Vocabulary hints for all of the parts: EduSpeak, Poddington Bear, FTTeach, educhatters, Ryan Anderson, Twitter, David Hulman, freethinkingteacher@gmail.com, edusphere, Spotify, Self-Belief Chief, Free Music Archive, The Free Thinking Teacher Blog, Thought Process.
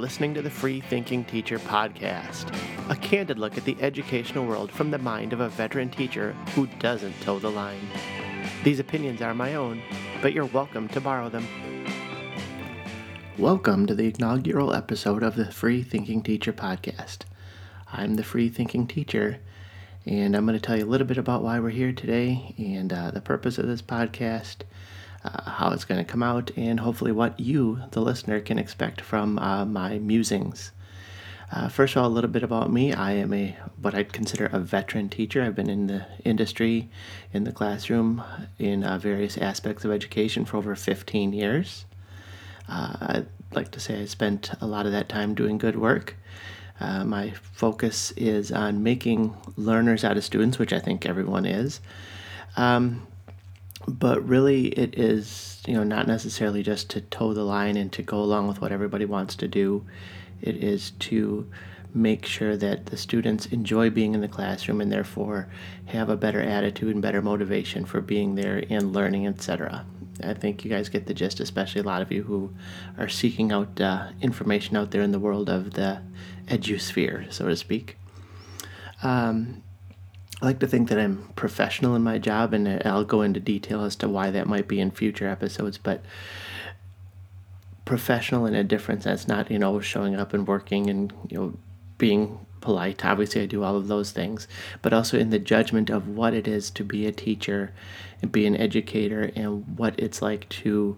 listening to the Free Thinking Teacher podcast, a candid look at the educational world from the mind of a veteran teacher who doesn't toe the line. These opinions are my own, but you're welcome to borrow them. Welcome to the inaugural episode of the Free Thinking Teacher podcast. I'm the Free Thinking Teacher, and I'm going to tell you a little bit about why we're here today and the purpose of this podcast, how it's going to come out, and hopefully what you, the listener, can expect from my musings. First of all, a little bit about me. I am what I'd consider a veteran teacher. I've been in the industry, in the classroom, in various aspects of education for over 15 years. I'd like to say I spent a lot of that time doing good work. My focus is on making learners out of students, which I think everyone is. But really it is, not necessarily just to toe the line and to go along with what everybody wants to do. It is to make sure that the students enjoy being in the classroom and therefore have a better attitude and better motivation for being there and learning, etc. I think you guys get the gist, especially a lot of you who are seeking out information out there in the world of the edusphere, so to speak. I like to think that I'm professional in my job, and I'll go into detail as to why that might be in future episodes, but professional in a different sense, not, showing up and working and, being polite. Obviously, I do all of those things, but also in the judgment of what it is to be a teacher and be an educator and what it's like to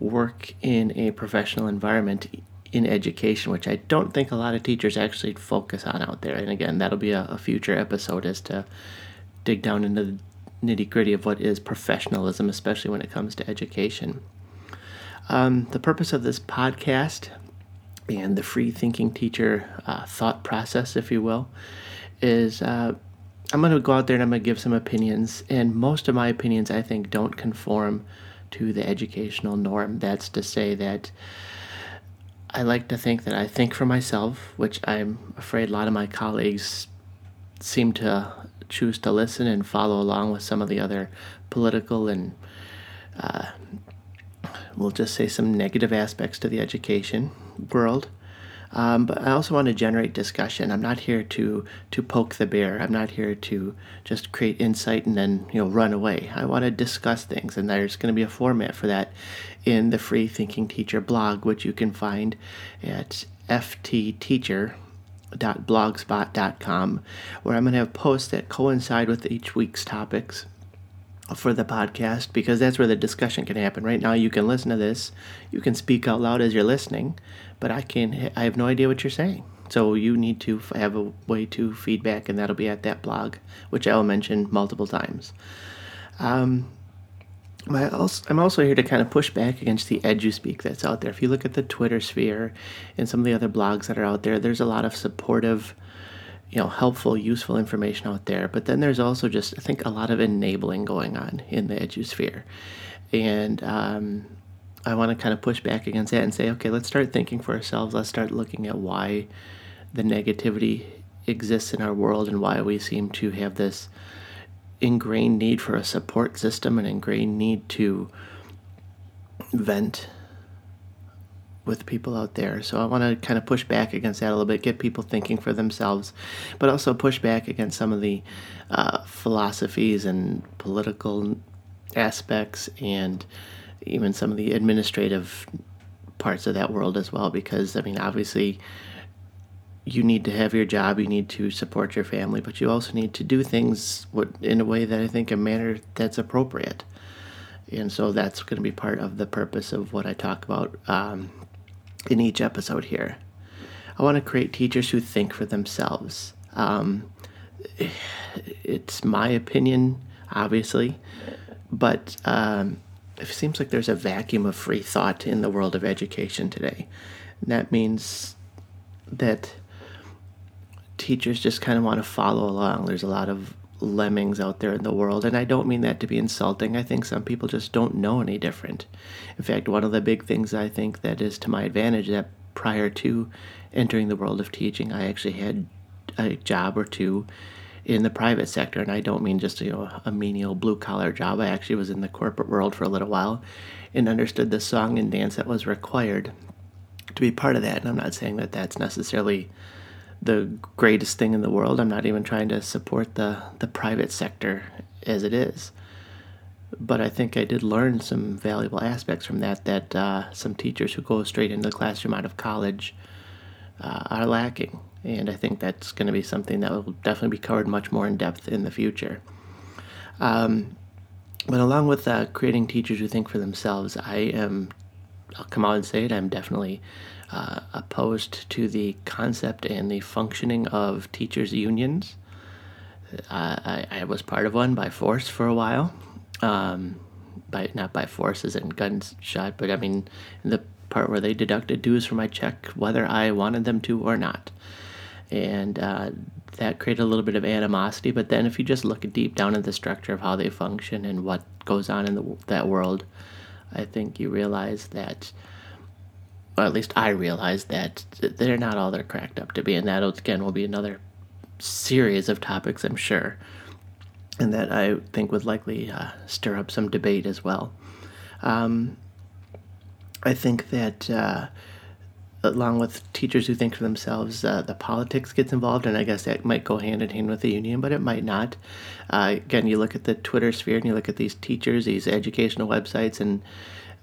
work in a professional environment in education, which I don't think a lot of teachers actually focus on out there. And again, that'll be a future episode, is to dig down into the nitty-gritty of what is professionalism, especially when it comes to education. The purpose of this podcast and the Free Thinking Teacher thought process, if you will, is I'm going to go out there and I'm going to give some opinions. And most of my opinions, I think, don't conform to the educational norm. That's to say that I like to think that I think for myself, which I'm afraid a lot of my colleagues seem to choose to listen and follow along with some of the other political and we'll just say some negative aspects to the education world. But I also want to generate discussion. I'm not here to poke the bear. I'm not here to just create insight and then, run away. I want to discuss things, and there's going to be a format for that in the Free Thinking Teacher blog, which you can find at ftteacher.blogspot.com, where I'm going to have posts that coincide with each week's topics for the podcast, because that's where the discussion can happen. Right now, you can listen to this, you can speak out loud as you're listening, but I have no idea what you're saying. So you need to have a way to feedback, and that'll be at that blog, which I will mention multiple times. I'm also here to kind of push back against the EduSpeak that's out there. If you look at the Twitter sphere and some of the other blogs that are out there, there's a lot of supportive, helpful, useful information out there. But then there's also just, I think, a lot of enabling going on in the edu-sphere. And I want to kind of push back against that and say, okay, let's start thinking for ourselves. Let's start looking at why the negativity exists in our world and why we seem to have this ingrained need for a support system, an ingrained need to vent with people out there. So I want to kind of push back against that a little bit, get people thinking for themselves, but also push back against some of the philosophies and political aspects and even some of the administrative parts of that world as well, because, obviously you need to have your job, you need to support your family, but you also need to do things in a way that I think a manner that's appropriate. And so that's going to be part of the purpose of what I talk about in each episode here. I want to create teachers who think for themselves. It's my opinion, obviously, but it seems like there's a vacuum of free thought in the world of education today. And that means that teachers just kind of want to follow along. There's a lot of lemmings out there in the world, and I don't mean that to be insulting. I think some people just don't know any different. In fact, one of the big things I think that is to my advantage that prior to entering the world of teaching, I actually had a job or two in the private sector, and I don't mean just a menial blue-collar job. I actually was in the corporate world for a little while and understood the song and dance that was required to be part of that. And I'm not saying that that's necessarily the greatest thing in the world. I'm not even trying to support the private sector as it is. But I think I did learn some valuable aspects from that some teachers who go straight into the classroom out of college are lacking. And I think that's going to be something that will definitely be covered much more in depth in the future. But along with creating teachers who think for themselves, I'll come out and say it, I'm definitely opposed to the concept and the functioning of teachers' unions. I was part of one by force for a while. Not by force as in gunshot, but I mean the part where they deducted dues from my check whether I wanted them to or not. And that created a little bit of animosity. But then if you just look deep down at the structure of how they function and what goes on in that world, I think you realize that, or at least I realized that, they're not all they're cracked up to be. And that, again, will be another series of topics, I'm sure. And that I think would likely stir up some debate as well. I think that along with teachers who think for themselves, the politics gets involved, and I guess that might go hand in hand with the union, but it might not. Again, you look at the Twitter sphere and you look at these teachers, these educational websites, and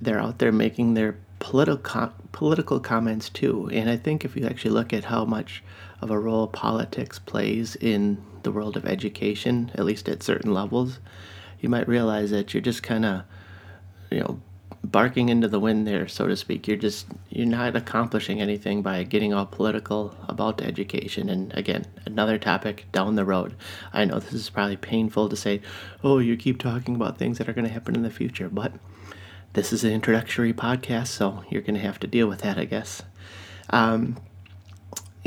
they're out there making their political comments too. And I think if you actually look at how much of a role politics plays in the world of education, at least at certain levels, you might realize that you're just kind of, barking into the wind there, so to speak. You're not accomplishing anything by getting all political about education. And again, another topic down the road. I know this is probably painful to say, oh, you keep talking about things that are going to happen in the future, but this is an introductory podcast, so you're going to have to deal with that, I guess.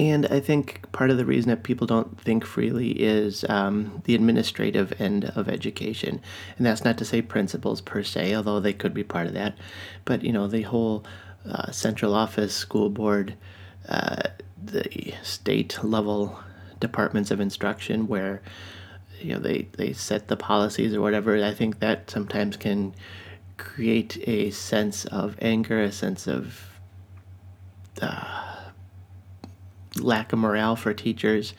And I think part of the reason that people don't think freely is the administrative end of education. And that's not to say principals per se, although they could be part of that. But, the whole central office, school board, the state level departments of instruction where, they set the policies or whatever, I think that sometimes can create a sense of anger, a sense of lack of morale for teachers,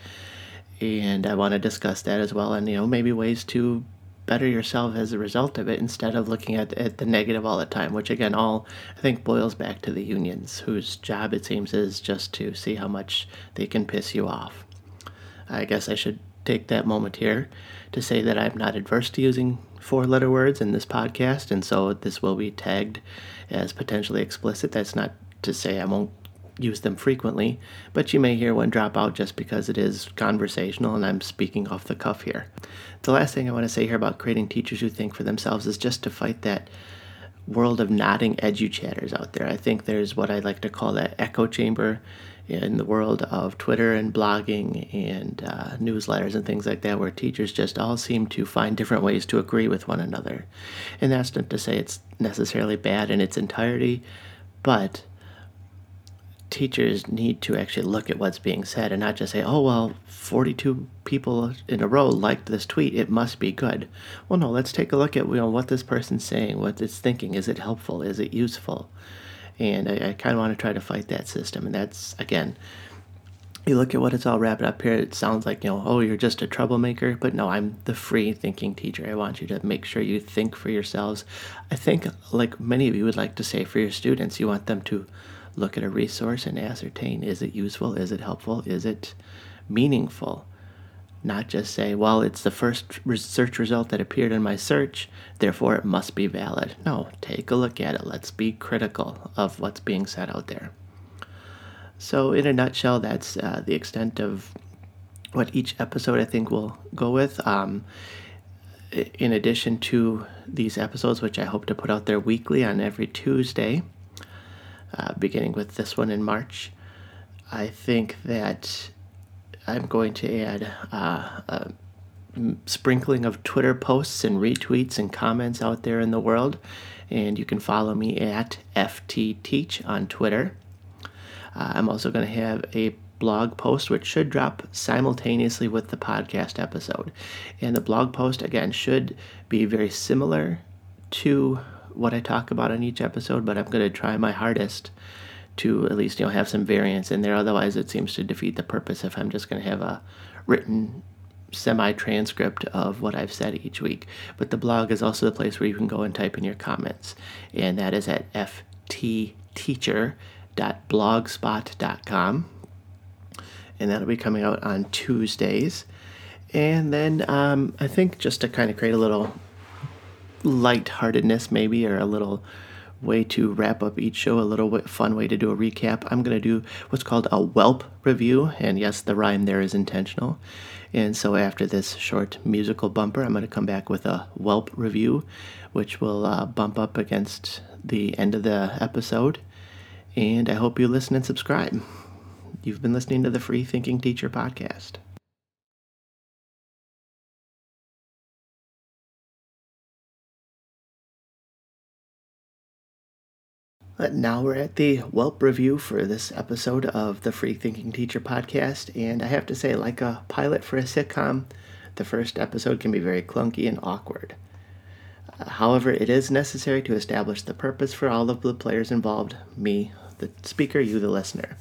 and I want to discuss that as well, and maybe ways to better yourself as a result of it instead of looking at the negative all the time, which again all I think boils back to the unions, whose job it seems is just to see how much they can piss you off. I guess I should take that moment here to say that I'm not adverse to using 4-letter words in this podcast, and so this will be tagged as potentially explicit. That's not to say I won't use them frequently, but you may hear one drop out just because it is conversational and I'm speaking off the cuff here. The last thing I want to say here about creating teachers who think for themselves is just to fight that world of nodding educhatters out there. I think there's what I like to call that echo chamber in the world of Twitter and blogging and newsletters and things like that, where teachers just all seem to find different ways to agree with one another. And that's not to say it's necessarily bad in its entirety, but teachers need to actually look at what's being said and not just say, 42 people in a row liked this tweet, it must be good. Well, no, let's take a look at what this person's saying, what it's thinking. Is it helpful? Is it useful? And I kind of want to try to fight that system. And that's, again, you look at what it's all wrapping up here, it sounds like, you're just a troublemaker. But no, I'm the free thinking teacher. I want you to make sure you think for yourselves. I think, like many of you would like to say for your students, you want them to look at a resource and ascertain, is it useful, is it helpful, is it meaningful? Not just say, it's the first search result that appeared in my search, therefore it must be valid. No, take a look at it. Let's be critical of what's being said out there. So in a nutshell, that's the extent of what each episode I think will go with. In addition to these episodes, which I hope to put out there weekly on every Tuesday, beginning with this one in March, I think that I'm going to add a sprinkling of Twitter posts and retweets and comments out there in the world. And you can follow me at FTTeach on Twitter. I'm also going to have a blog post, which should drop simultaneously with the podcast episode. And the blog post, again, should be very similar to what I talk about in each episode, but I'm going to try my hardest to at least, have some variance in there. Otherwise, it seems to defeat the purpose if I'm just going to have a written semi-transcript of what I've said each week. But the blog is also the place where you can go and type in your comments, and that is at ftteacher.blogspot.com, and that'll be coming out on Tuesdays. And then I think just to kind of create a little lightheartedness maybe, or a little way to wrap up each show, a little fun way to do a recap, I'm going to do what's called a whelp review. And yes, the rhyme there is intentional. And so after this short musical bumper, I'm going to come back with a whelp review, which will bump up against the end of the episode. And I hope you listen and subscribe. You've been listening to the Free Thinking Teacher Podcast. Now we're at the whelp review for this episode of the Free Thinking Teacher Podcast, and I have to say, like a pilot for a sitcom, the first episode can be very clunky and awkward. However, it is necessary to establish the purpose for all of the players involved, me, the speaker, you, the listener.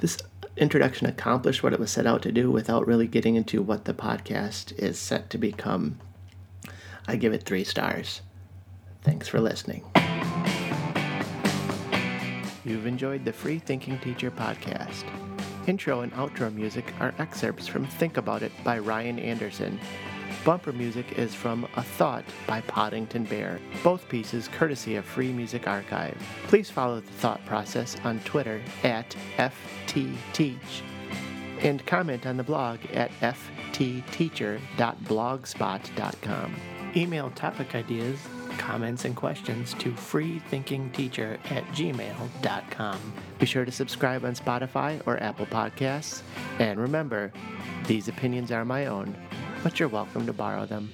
This introduction accomplished what it was set out to do without really getting into what the podcast is set to become. I give it 3 stars. Thanks for listening. You've enjoyed the Free Thinking Teacher Podcast. Intro and outro music are excerpts from Think About It by Ryan Anderson. Bumper music is from A Thought by Poddington Bear. Both pieces courtesy of Free Music Archive. Please follow the thought process on Twitter at FTTeach and comment on the blog at FTTeacher.blogspot.com. Email topic ideas, comments, and questions to freethinkingteacher@gmail.com. Be sure to subscribe on Spotify or Apple Podcasts. And remember, these opinions are my own, but you're welcome to borrow them.